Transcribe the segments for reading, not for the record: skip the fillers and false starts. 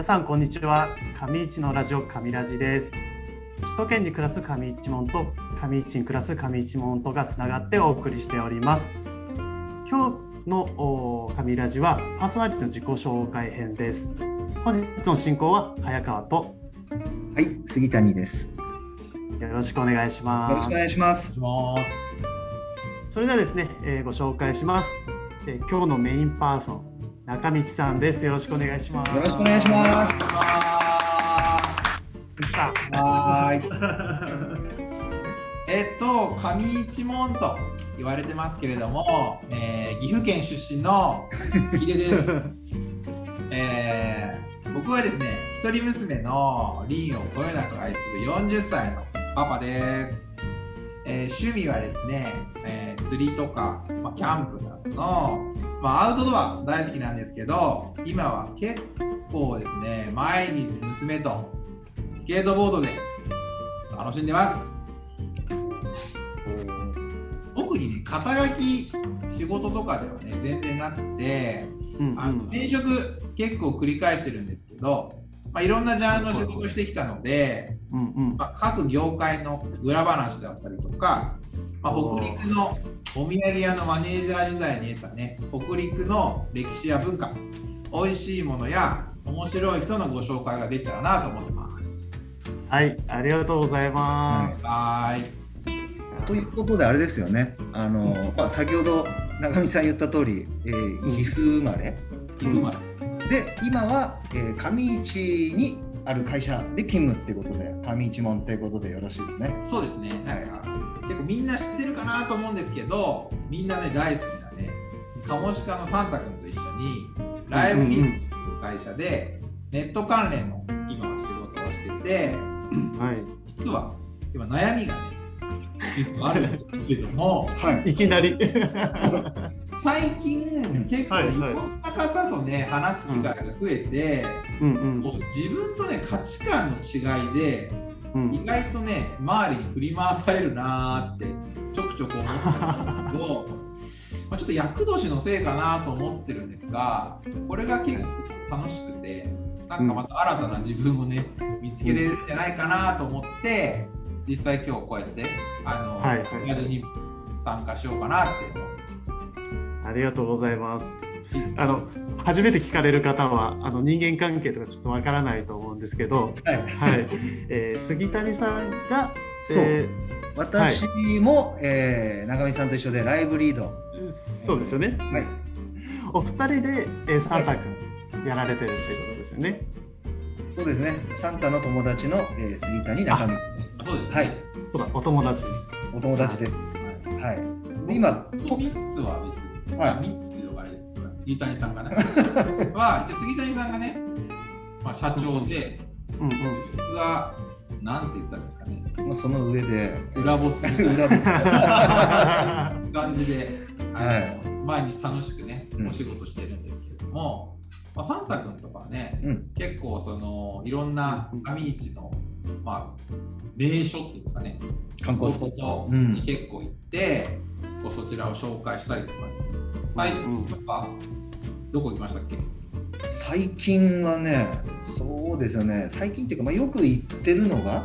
皆さんこんにちは。上市のラジオ上ラジです。首都圏に暮らす上市門と上市に暮らす上市門とがつながってお送りしております。今日の上ラジはパーソナリティの自己紹介編です。本日の進行は早川と杉谷です。よろしくお願いします。よろしくお願いします。それではですね、ご紹介します。今日のメインパーソン中道さんです。よろしくお願いします。よろしくお願いします。上市門と言われてますけれども、岐阜県出身のヒデです、僕はですね、一人娘の凛をこよなく愛する40歳のパパです。趣味はですね、釣りとか、キャンプなどの、アウトドア大好きなんですけど、今は結構ですね、毎日娘とスケートボードで楽しんでます。特にね、肩書き仕事とかではね全然なくて、転職結構繰り返してるんですけど、いろんなジャンルの仕事をしてきたので、各業界の裏話だったりとか、北陸のお土産屋のマネージャー時代に得たね、北陸の歴史や文化、美味しいものや面白い人のご紹介ができたらなと思ってます。はい、ありがとうございます。ということで、あれですよね、先ほど中道さん言った通り、岐阜生まれで、今は、上市にある会社で勤務ってことで、上市門ということでよろしいですね。そうですね。結構みんな知ってるかなと思うんですけど、みんなね大好きなね、カモシカのサンタ君と一緒にライブリーっていう会社で、ネット関連の今は仕事をしてて、実は今悩みがねあるんですけども、いきなり最近結構いろんな方とね話す機会が増えて、もう自分とね価値観の違いで、意外とね周りに振り回されるなってちょくちょく思ったんですけどちょっと厄年のせいかなと思ってるんですが、これが結構楽しくて、なんかまた新たな自分をね見つけれるんじゃないかなと思って、実際今日こうやってラジオに参加しようかなって思って。ありがとうございます。初めて聞かれる方は人間関係とかちょっとわからないと思うんですけど、杉谷さんが、私も、中道さんと一緒でライブリード、そうですよね、お二人で、サンタ君やられてるってことですよね。そうですね、サンタの友達の、杉谷中道、そうですね、そうだ、お友達で、今トピッツは別に3つというのがあれです。杉谷さんがね杉谷さんがね、社長で、僕がなんて言ったんですかね、その上で裏ボスみたいな感じで毎日楽しくねお仕事してるんですけれども、サンタ君とかはね、結構いろんな上市の名所っていうんですかね、観光スポットに結構行って、そちらを紹介したりとか、最近とか、どこ行きましたっけ？最近はね、そうですよね、最近っていうか、よく行ってるのが、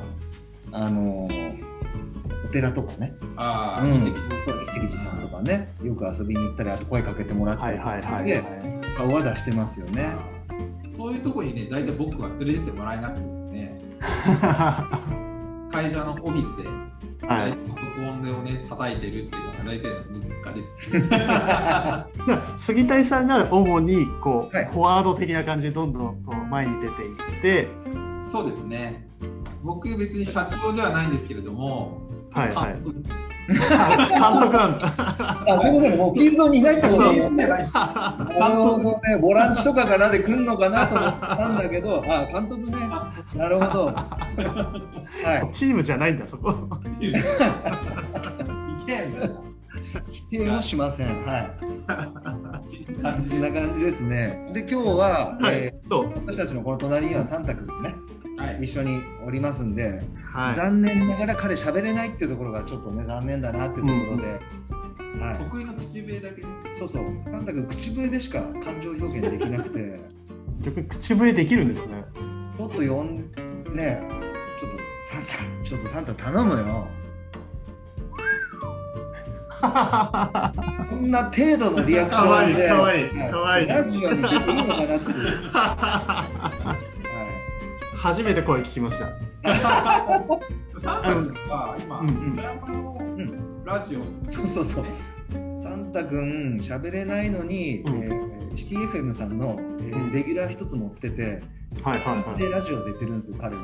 お寺とかね、伊勢寺さんとかね、よく遊びに行ったり、あと声かけてもらったりで、顔は出してますよね。そういうとこにね、大体僕は連れてってもらえなくてですね、会社のオフィスでパソコンをね叩いてるっていうのが大体の日課です。杉谷さんが主にこう、フォワード的な感じでどんどんこう前に出ていって、そうですね、僕別に社長ではないんですけれども、監督なんだ。そういうことでもうフィールドにいないってことですね。ボランチとかからで来るのかなと思ったんだけど、監督ね、なるほど、チームじゃないんだ、そこ否定もしません。そんな感じですね。で、今日は私たちのこの隣にはサンタ君ね、一緒におりますんで、残念ながら彼喋れないっていうところがちょっとね残念だなっていうところで、得意の口笛だけで、サンタ君口笛でしか感情表現できなくて逆に口笛できるんですね。ちょっと呼んでね、ちょっとサンタ頼むよ。こんな程度のリアクションでかわいいかわいいかわいいラジオに出ていいのかなっていう、はい、初めて声聞きました。サンタ君は今、ラジオ、そうサンタ君喋れないのに、シティ FM さんの、レギュラー一つ持ってて、はいはい、でラジオ出てるんですよ彼は。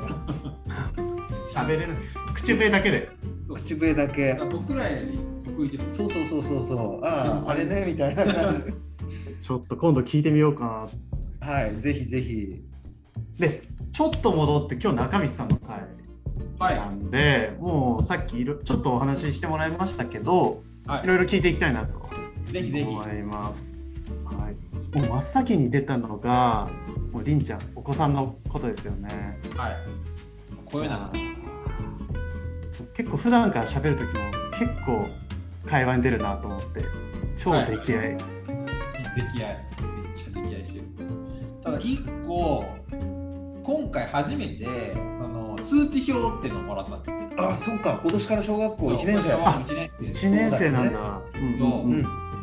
喋れる口笛だけで、口笛だけ僕らより得意です。そうあれねみたいな感じ。ちょっと今度聞いてみようかな。はい、ぜひぜひ。でちょっと戻って今日中道さんの回なんで、はい、もうさっきちょっとお話ししてもらいましたけど、はい、いろいろ聞いていきたいなと思います。はい、もう真っ先に出たのがもうりんちゃん、お子さんのことですよね。はい。こういうのが結構普段から喋るときも結構会話に出るなと思って超出来合い、はい、めっちゃ出来合いしてる。ただ1個今回初めてその通知表っていうのをもらったんですよ。あ、そうか、今年から小学校1年生。あ、1年生なんだ。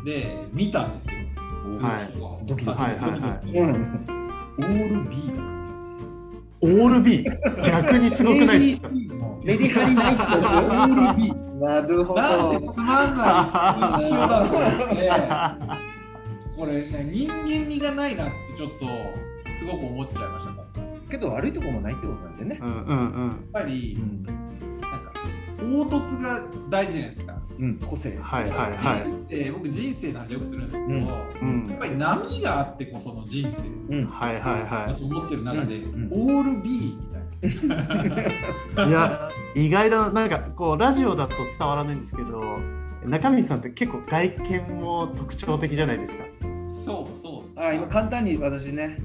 で、見たんですよ通知表を、はい、ドキドキ、はいオール B なんですよ。オール B 逆にすごくないですか。メディハリないってオール B。 なるほど。なんでつまんない一緒だろうね。これね、人間味がないなってちょっとすごく思っちゃいましたけど、悪いとこもないってことなんでね。やっぱり、なんか凹凸が大事じゃないですか。個性。はいはいはい。僕人生の話よくするんですけど、やっぱり波があってこその人生だと思ってる中で、オール B みたいな。いや意外だな。なんかこうラジオだと伝わらないんですけど、中道さんって結構外見も特徴的じゃないですか。そう。あ、今簡単に私ね、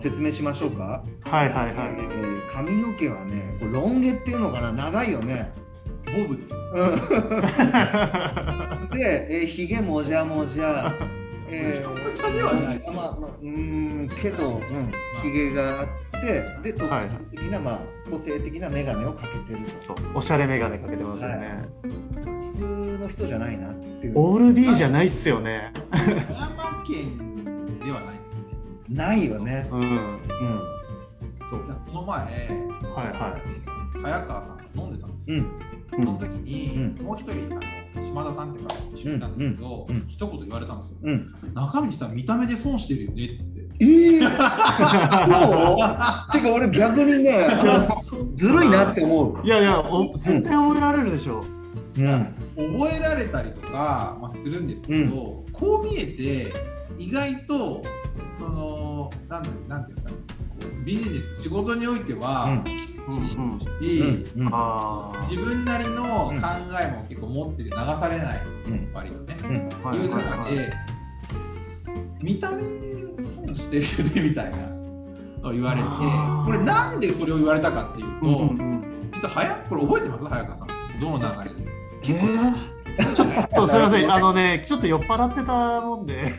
説明しましょうか。はいはいはい。髪の毛はね、これロン毛っていうのかな、長いよね。ボブで、ひげもじゃもじゃ、もじゃではない、けどひげがあって、で特徴的な、まあ個性的なメガネをかけてる。そう、おしゃれメガネかけてますよね。普通の人じゃないなっていう。オール B じゃないっすよね。富山県ではないですね。ないよね。そう。この前、早川さんが飲んでたんですよ。その時に、もう一人島田さんっていうか一緒にいたんですけど、一言言われたんですよ。中道さん見た目で損してるよねって言って。そう？てか俺逆にね、ずるいなって思う。いやいや、絶対覚えられるでしょ。覚えられたりとかするんですけど、こう見えて意外とそのなんていうんですかね、ビジネス仕事においてはきっちりして自分なりの考えも結構持ってて流されない割とね、いう中で見た目損してるねみたいなのを言われて、これなんでそれを言われたかっていうと、実はこれ覚えてます？早川さんどの流れで。ちょっとすいません、ちょっと酔っ払ってたもんで。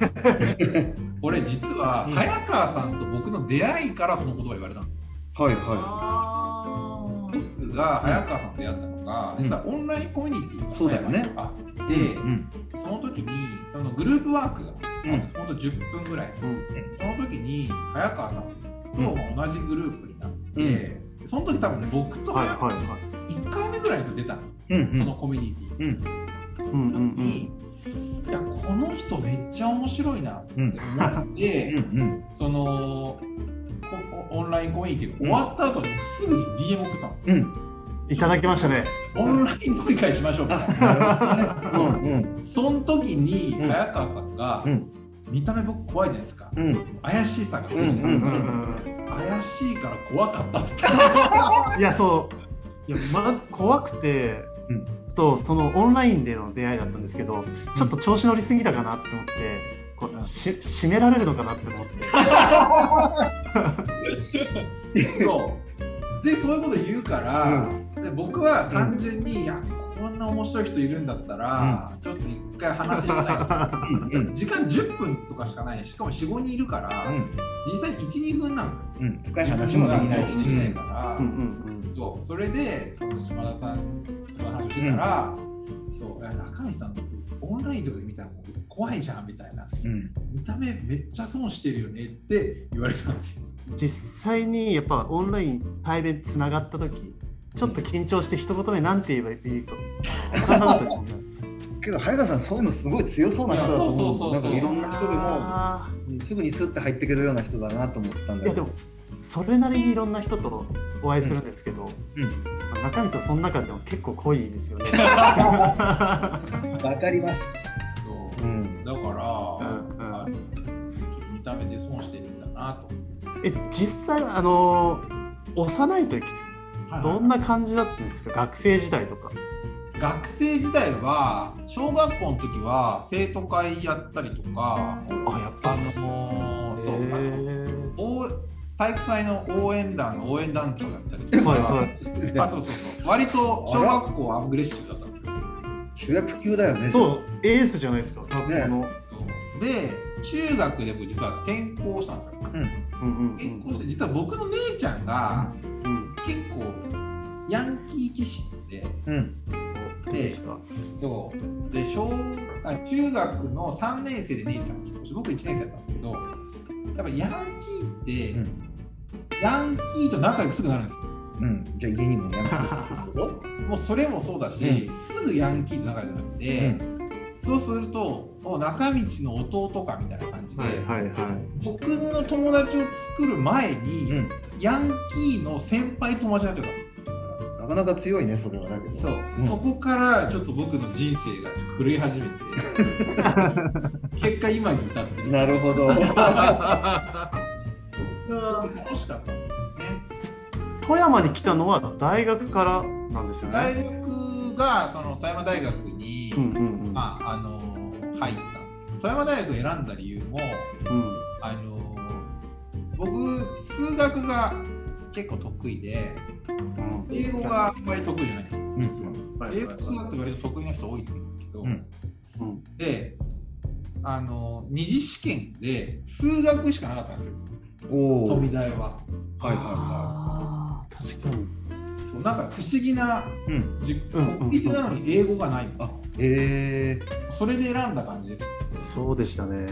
俺実は早川さんと僕の出会いからその言葉言われたんですよ。はいはい。僕が早川さんと出会ったのが、実はオンラインコミュニティがそうだよねあって、その時にそのグループワークがほんと10分ぐらい、その時に早川さんと同じグループになって、その時多分ね、僕と早川さん1回目ぐらいで出たの、そのコミュニティに、いやこの人めっちゃ面白いなって思って、そのオンラインコミュニティが終わった後にすぐに DM 送ったんですよ。いただきましたね。オンライン飲み会しましょうみたいな。その時に早川さんが、見た目僕怖いじゃないですか。怪しいさが。怪しいから怖かったっつって。いやそう。いやまず怖くて、そのオンラインでの出会いだったんですけど、ちょっと調子乗りすぎたかなって思って、こう締められるのかなって思って。そうで、そういうこと言うから、で僕は単純に、いやこんんな面白い人いるんだったら、うん、ちょっと一回話しないと時間10分とかしかない、しかも 4,5 人いるから、うん、実際 1,2 分なんですよ、うん、深い話もできないし、うん、から、うんうん、そうそれでその島田さんと話をしてたら、うん、そう中西さんオンラインとかで見たらもう怖いじゃんみたいな、うん、見た目めっちゃ損してるよねって言われたんですよ。実際にやっぱオンライン対面つながった時ちょっと緊張して一言目なんて言えばいいか分からなかったですもんね。けど早川さんそういうのすごい強そうな人だと思 う, なんかいろんな人でもすぐにスッて入ってくるような人だなと思ったんだけど、いやでもそれなりにいろんな人とお会いするんですけど、うんうん、中身さんその中でも結構濃いですよね。わかります、うん、だから、うんうん、ちょっと見た目で損してるんだなと。実際幼い時どんな感じだったんですか、はいはい、学生時代とか。学生時代は小学校の時は生徒会やったりとか、あやっぱ体育祭の応援団の応援団長だったりとか、はい、あそうそうそう割と小学校はアグレッシブだったんですよ。主役級だよね。そうエースじゃないですか多分、ね、で中学で僕実は転校したんですよ、うんうんうん、転校して実は僕の姉ちゃんが、うんうん、結構ヤンキー気質で、うん、で中学の3年生で姉ちゃんに引っ越して僕1年生だったんですけど、やっぱヤンキーって、うん、ヤンキーと仲良くすぐなるんですよ、うん、じゃあ家にもヤンキーもうそれもそうだし、うん、すぐヤンキーと仲良くなって、うん、そうすると中道の弟かみたいな感じで、はいはいはい、僕の友達を作る前に、うん、ヤンキーの先輩友達になってたんですよ。なかなか強いねそれは。だけど うん、そこからちょっと僕の人生が狂い始めて結果今に至ってる。なるほど。楽しかったんですよね。富山に来たのは大学からなんですよね。大学がその富山大学に、うんうんうん、まあ入ったんですけど、富山大学を選んだ理由も、うん、僕数学が結構得意で、うん、英語があんまり得意じゃないんですよ、うんはいはいはい、英語だと割と得意な人多いと思うんですけど、うんうん、で二次試験で数学しかなかったんですよ飛び台は。はいはいはい、あ確かにそうなんか不思議な、うん、国立なのに英語がないの、うんそれで選んだ感じです。そうでしたね。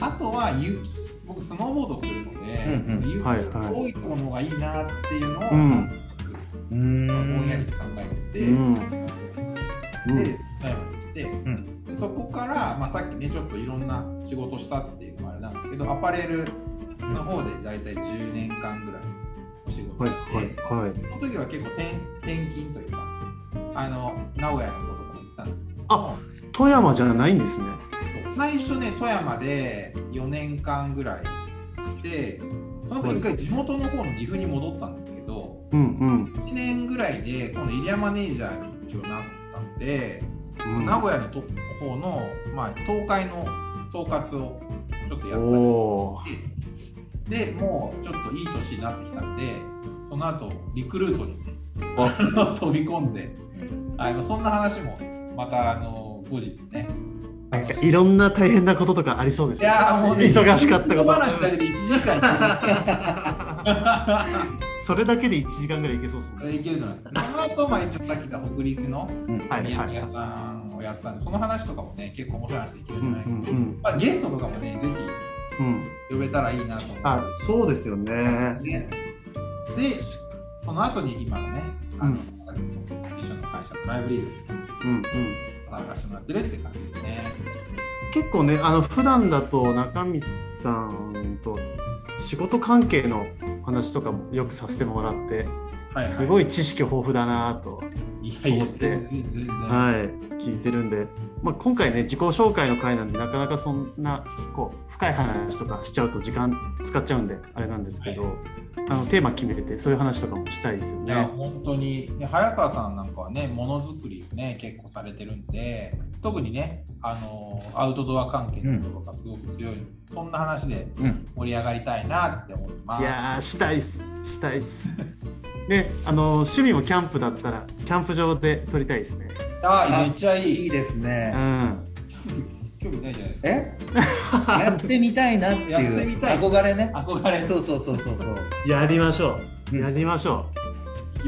あとは雪、僕スノーボードするので、うんうん、雪が多いものがいいなっていうのを、ぼんやり考えてて、うん、で、うん、でそこから、まあ、さっきねちょっといろんな仕事したっていうのもあれなんですけど、アパレルの方でだいたい10年間ぐらいお仕事して、はいはいはい、その時は結構転勤というか名古屋のことかに来たんですけど、あ富山じゃないんですね。最初ね、富山で4年間ぐらいで、その時一回地元の方の岐阜に戻ったんですけど、うんうん、1年ぐらいでこのエリアマネージャーに一応なったので、うん、名古屋の方の、まあ、東海の統括をちょっとやったりして、でもうちょっといい年になってきたんで、その後リクルートに、ね、飛び込んで、そんな話もまた後日ね。なんかいろんな大変なこととかありそうですね。いやもうね忙しかったこと話だけで1時間それだけで1時間ぐらいいけそうですもんね。いけるじゃないですか。その後まあ一応さっきの北陸の宮城屋さんをやったんで、その話とかもね結構面白い話できるんじゃないか、うんうんうんまあ、ゲストとかもねぜひ呼べたらいいなと思って、うん、あそうですよね。でその後に今のね一緒の会社のライブリーグうんうんなってるって感じですね。結構ね普段だと中道さんと仕事関係の話とかもよくさせてもらって、はいはい、すごい知識豊富だなと思ってはい聞いてるんで、まあ、今回ね自己紹介の回なんでなかなかそんなこう深い話とかしちゃうと時間使っちゃうんであれなんですけど、はい、テーマ決めてそういう話とかもしたいですよね。いや本当に早川さんなんかはねものづくりをね結構されてるんで、特にねアウトドア関係のことがすごく強い、うん、そんな話で盛り上がりたいなって思ってます、うん、いやしたいっすで、趣味もキャンプだったらキャンプ場で撮りたいですね。あ、めっちゃいいですね。興味ないじゃないですか。やってみたいなっていう憧れね。憧れ。そう。やりましょう。行き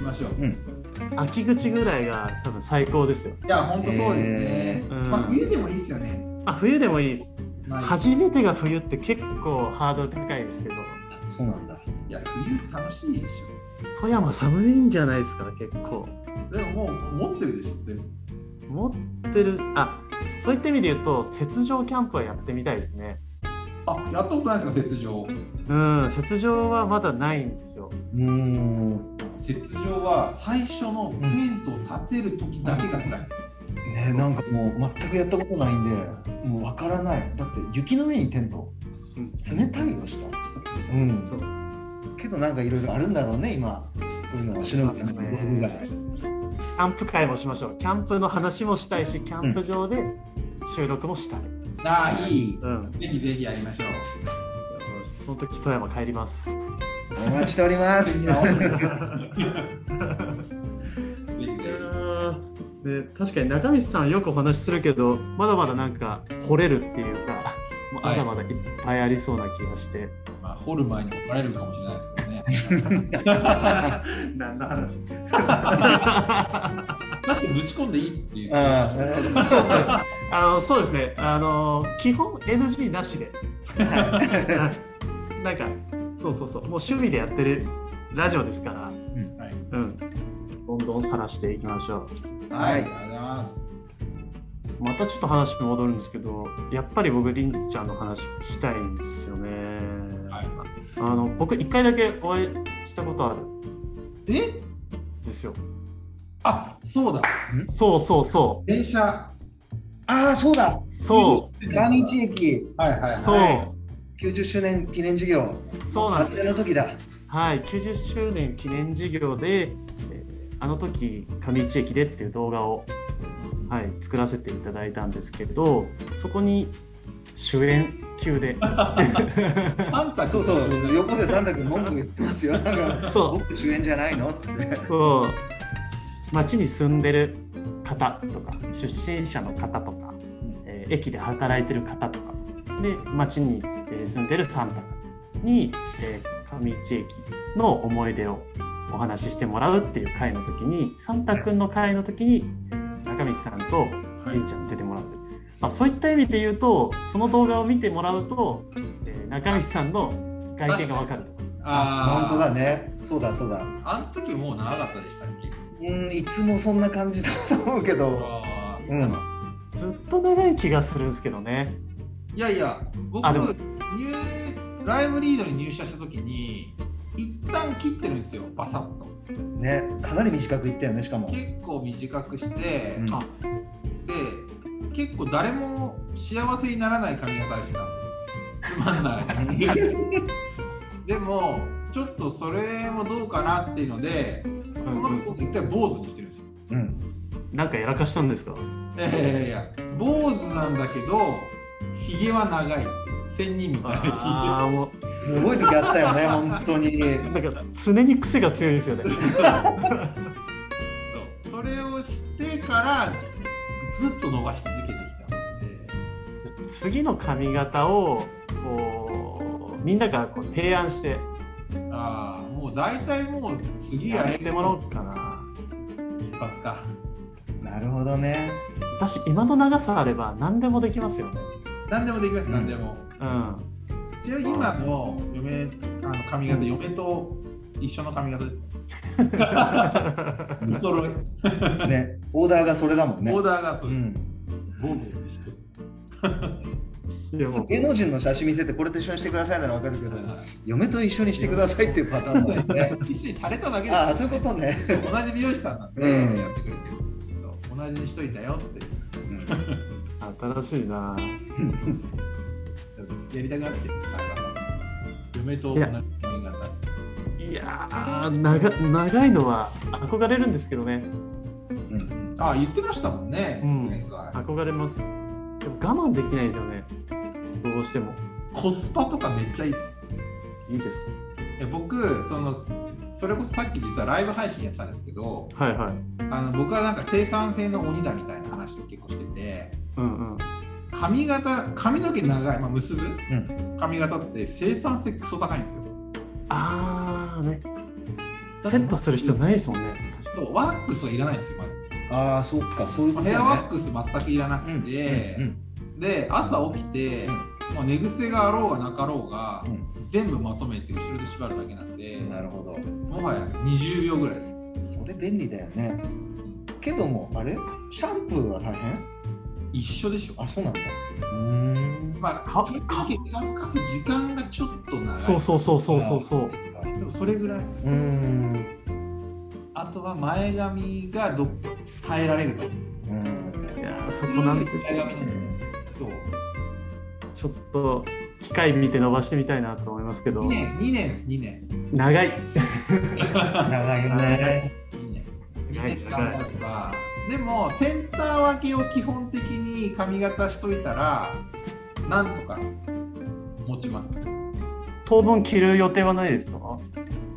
ましょう。秋口ぐらいが多分最高ですよ。いや、本当そうですね。冬でもいいですよね。あ、冬でもいいです。初めてが冬って結構ハードル高いですけど。そうなんだ。いや、冬楽しいでしょ。富山寒いんじゃないですか、結構。でももう持ってるでしょって。持ってる。あ、そういった意味で言うと雪上キャンプはやってみたいですね。あ、やったことないですか、雪上。雪上はまだないんですよ。雪上は最初のテントを立てる時だけが辛い。ね、なんかもう全くやったことないんで、もうわからない。だって雪の上にテント、冷たいよした。そう。けどなんかいろいろあるんだろうね、今。そういうのはしのぶさんね。キャンプ会もしましょう。キャンプの話もしたいし、キャンプ場で収録もしたい。ああ、いい。ぜひぜひやりましょう。その時富山帰ります。お待ちしております。で、確かに中道さんよくお話しするけど、まだまだなんか掘れるっていうか、まだまだいっぱいありそうな気がして。まあ、掘る前に掘られるかもしれないですけどね。何の話。確かにぶち込んでいいっていう。そうですね。基本 NG なしで。なんかそうもう趣味でやってるラジオですから。どんどん晒していきましょう。はい。ありがとうございます。またちょっと話戻るんですけど、やっぱり僕りんちゃんの話聞きたいんですよね。僕1回だけお会いしたことある。ですよ。あ、そうだ。そう。電車。ああ、そうだ。岩道駅。90周年記念事業。そうなんです。撮影の時だ。はい、90周年記念事業で、あの時上市駅でっていう動画を、作らせていただいたんですけど、そこに主演級でそう横でサンタ君文句言ってますよ。僕主演じゃないのって。町に住んでる方とか出身者の方とか、駅で働いてる方とかで町に住んでるサンタに、上市駅の思い出をお話ししてもらうっていう回の時に、サンタ君の回の時に中道さんとりんちゃん出てもらって。まあ、そういった意味で言うと、その動画を見てもらうと、中道さんの外見が分かると。ああ、本当だね。そうだ。あの時もう長かったでしたっけ？いつもそんな感じだと思うけど。ずっと長い気がするんですけどね。いやいや、僕ライブリードに入社した時に一旦切ってるんですよ、バサッと。ね、かなり短くいったよね、しかも。結構短くして、結構誰も幸せにならない髪型してたんですよ。つまんない。でもちょっとそれもどうかなっていうので、そのこと一回坊主にしてるんですよ。なんかやらかしたんですか？いや坊主なんだけどひげは長い。仙人みたいな。ああ、もうすごい時あったよね。本当に。なんか常に癖が強いですよね。そう。それをしてから。ずっと伸ばし続けてきたので、次の髪型をこうみんながこう提案して、もう大体もう次やってもらおうかな。一発か。なるほどね。私今の長さあれば何でもできますよね。何でもできます。じゃあ今の髪型、嫁と一緒の髪型です。お揃いね、オーダーがそれだもんね。オーダーがそうです。芸能人の写真見せてこれと一緒にしてくださいならわかるけど、嫁と一緒にしてくださいっていうパターンだよね。一緒にされただけです。ああ、そういうことね。同じ美容師さんなんでやってくれてる。同じにしといたよって。新しいな。やりたくなってきて。嫁と同じ髪型。いやー、長いのは憧れるんですけどね。あ、言ってましたもんね。憧れます。でも我慢できないですよね。どうしても。コスパとかめっちゃいいです。いいですか？僕、それこそさっき実はライブ配信やってたんですけど、はいはい、僕はなんか生産性の鬼だみたいな話を結構してて、うんうん、髪型、髪の毛長い、まあ、結ぶ、うん、髪型って生産性クソ高いんですよ。あーね、セットする必要ないですもんね。そう、ワックスはいらないんですよ、まず。あー、そっか、そういうことね。ヘアワックス全くいらなくて、うんうんうん、で朝起きて、うん、もう寝癖があろうがなかろうが、うん、全部まとめて後ろで縛るだけなんで、なるほど、もはや20秒ぐらいです。それ便利だよね。けどもあれ、シャンプーは大変？一緒でしょ。あ、そうなんだ。まあ乾かす時間がちょっと長い。そう。でもそれぐらい。あとは前髪が耐えられるかです。いやそこなんですよ、ね。ちょっと機械見て伸ばしてみたいなと思いますけど。2年です。長い。長いね。長い。でもセンター分けを基本的に髪型しといたらなんとか持ちます。当分着る予定はないですか？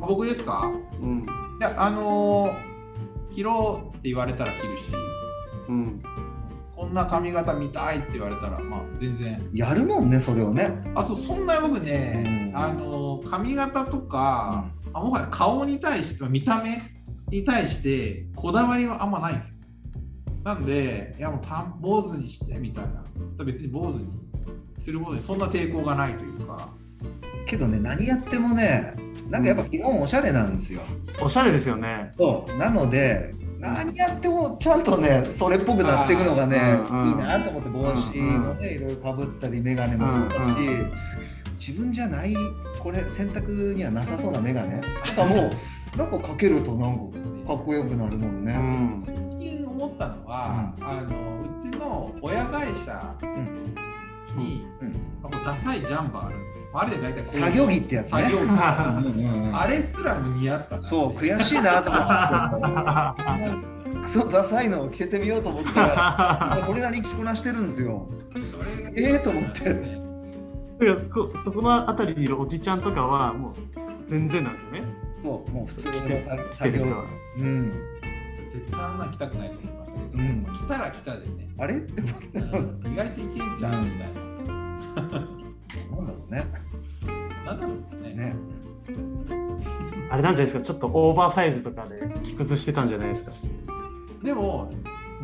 僕ですか？うん。いや着ろうって言われたら着るし、うん。こんな髪型見たいって言われたらまあ全然やるもんね、それをね。あ、そう、そんな僕ね、うん、髪型とか、うん、もはや顔に対して見た目に対してこだわりはあんまないんですよ。なんで、いやもう坊主にしてみたいな、別に坊主にすることにそんな抵抗がないというか。けどね、何やってもね、なんかやっぱ基本おしゃれなんですよ。おしゃれですよね。そうなので何やってもちゃんとねそれっぽくなっていくのがね、いいなと思って、帽子もねいろいろかぶったりメガネもそうだし、自分じゃないこれ選択にはなさそうなメガネとかもなんかかけるとなんかかっこよくなるもんね。うん、思ったのは、うん、うちの親会社に、うんうん、ダサいジャンバーあるんですよ。あれで大体作業着ってやつね。作業着あれすら似合ったな。そう、悔しいなと思ってクソダサいのを着せてみようと思ったらそれなりに着こなしてるんですよ。と思っていや、そこのあたりにいるおじちゃんとかはもう全然なんですよね。そう、もう普通に着てる人は、うん絶対あんな着たくないと思いましたけど、うん、着たら着たでね、あれって思ったら意外といけんじゃんみたいな。なんだろうね。なんだろうね。ね。あれなんじゃないですか。ちょっとオーバーサイズとかで着崩してたんじゃないですか。でも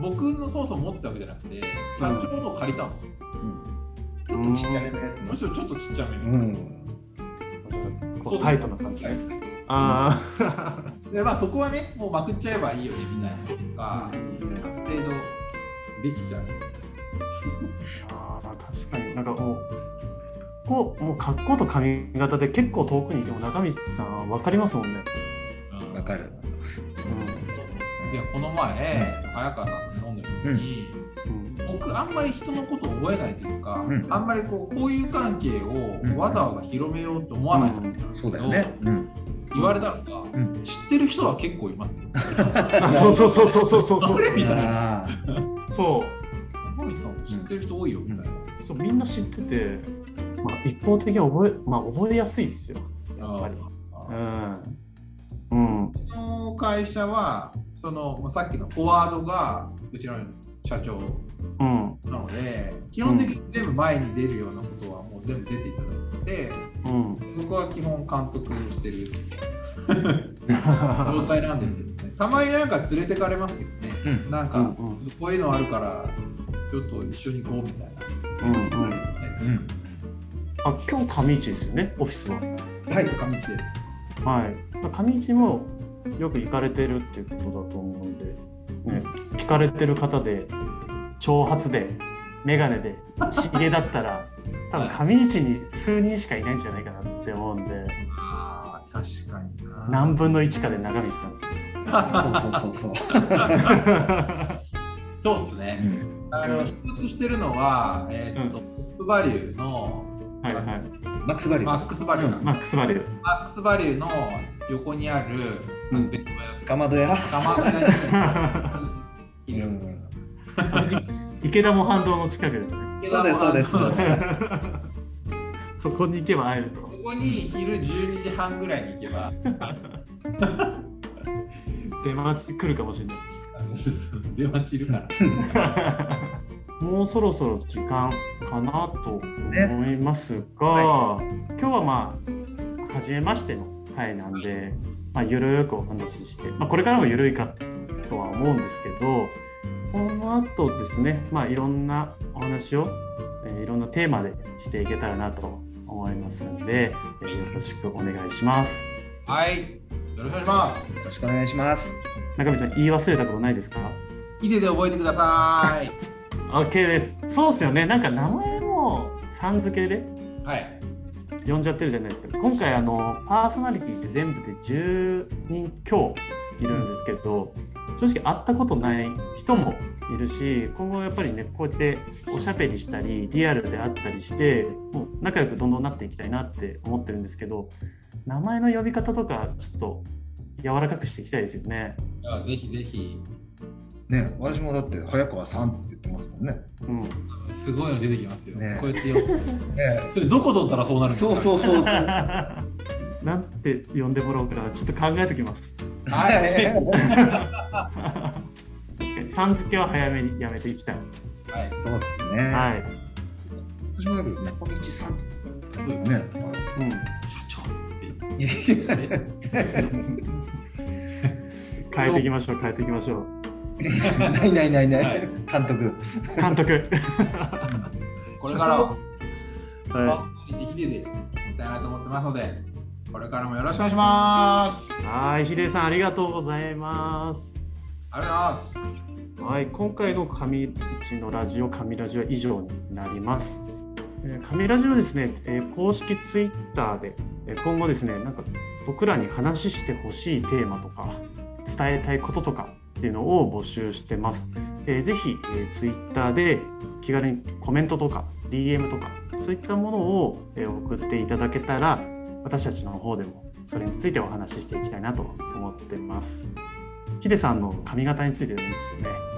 僕のそもそも持ってたわけじゃなくて、社長のを借りたんですよ。うん、ちょっとちっちゃめのやつ、ね。むしろちょっとちっちゃめの。うん、こうタイトな感じ。ああ。でまあ、そこはね、もうまくっちゃえばいいよね、みんなとか、ある程度できちゃう。ああ、確かに、なんかもう格好と髪型で結構遠くにいても、中道さん分かりますもんね。分かる。うん、いや、この前、早川さんと飲んでる時に、うん、僕、あんまり人のことを覚えないというか、うん、あんまり交友関係をわざわざ広めようと思わないと思ったんですけど、うんうん、そうだよね。うん、言われたのが、うん、知ってる人は結構いますよ。そう。それみたいな。そう。マミさん知ってる人多いよみたいな。うん、そう、みんな知ってて、まあ、一方的に覚えやすいですよ。やっぱり。うん。この会社はそのさっきのフォワードがうちの社長なので、うん、基本的に全部前に出るようなことはもう全部出ていただいて。うん、僕は基本監督をしてる状態なんですけどね。たまになんか連れてかれますけどね、うん、なんか、うんうん、こういうのあるからちょっと一緒に行こうみたいな、うんうんね、うん、あ、今日上市ですよね、オフィスは。はい、上市です。はい、上市もよく行かれてるっていうことだと思うんで、ね、聞かれてる方で長髪でメガネでひげだったら多分上市に数人しかいないんじゃないかなって思うんで。ああ、確かにな。何分の1かで長道さんですよ。そうそうっすね。所属してるのは、トップバリューの、はいはい、マックスバリューの横にある、うん、かまど屋いる、うん、池田も反動の近くですね。そうです。そこに行けば会えると。そこに昼12時半ぐらいに行けば出待ち来るかもしれない。出待ちいるから。もうそろそろ時間かなと思いますが、はい、今日はまあ初めましての回なんで、まあ、ゆるくお話しして、まあ、これからもゆるいかとは思うんですけど、この後ですね、まあ、いろんなお話を、いろんなテーマでしていけたらなと思いますので、よろしくお願いします。はい、よろしくお願いします。よろしくお願いします。中見さん、言い忘れたことないですか？いでで覚えてください。OK です。そうですよね、なんか名前もさん付けで呼んじゃってるじゃないですか、はい、今回パーソナリティって全部で10人強いるんですけど、正直会ったことない人もいるし、今後やっぱりね、こうやっておしゃべりしたりリアルであったりして、もう仲良くどんどんなっていきたいなって思ってるんですけど、名前の呼び方とかちょっと柔らかくしていきたいですよね。あ、ぜひぜひね、私もだって早川さんって言ってますもんね、うん、すごいの出てきますよ、ね、こうやって呼んで、ね、それどこ取ったらそうなるんですか？そうなんて呼んでもらおうかな、ちょっと考えておきます。はい確かにさん付けは早めにやめていきたい。はい、そうですね、はい、私もだけど中道さんってそうですね、うん、社長って変えていきましょう、変えていきましょう。ない、はい、監督これからもヒデでいきたいなと思ってますので、これからもよろしくお願いします。はい、ヒデさんありがとうございます。ありがとうございます。はい、今回の神一のラジオ、神ラジオは以上になります。神ラジオですね、公式ツイッターで今後ですね、なんか僕らに話してほしいテーマとか伝えたいこととかっていうのを募集してます。ぜひ、Twitter で気軽にコメントとか DM とかそういったものを、送っていただけたら、私たちの方でもそれについてお話ししていきたいなと思ってます。ヒデさんの髪型についてですね、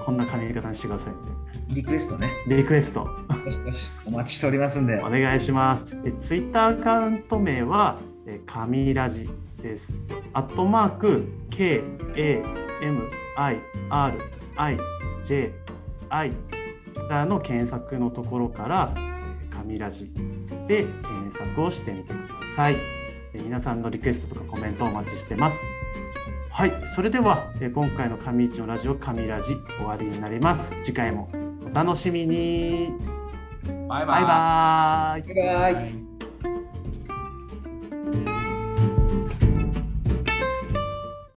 こんな髪型にしてくださいってリクエストね。リクエスト。お待ちしておりますんで。お願いします。Twitter アカウント名は、神ラジです。@KAMIRIJI からの検索のところから神ラジで検索をしてみてください。皆さんのリクエストとかコメントお待ちしてます。はい、それでは今回の神一のラジオ、神ラジ終わりになります。次回もお楽しみに。バイバイ。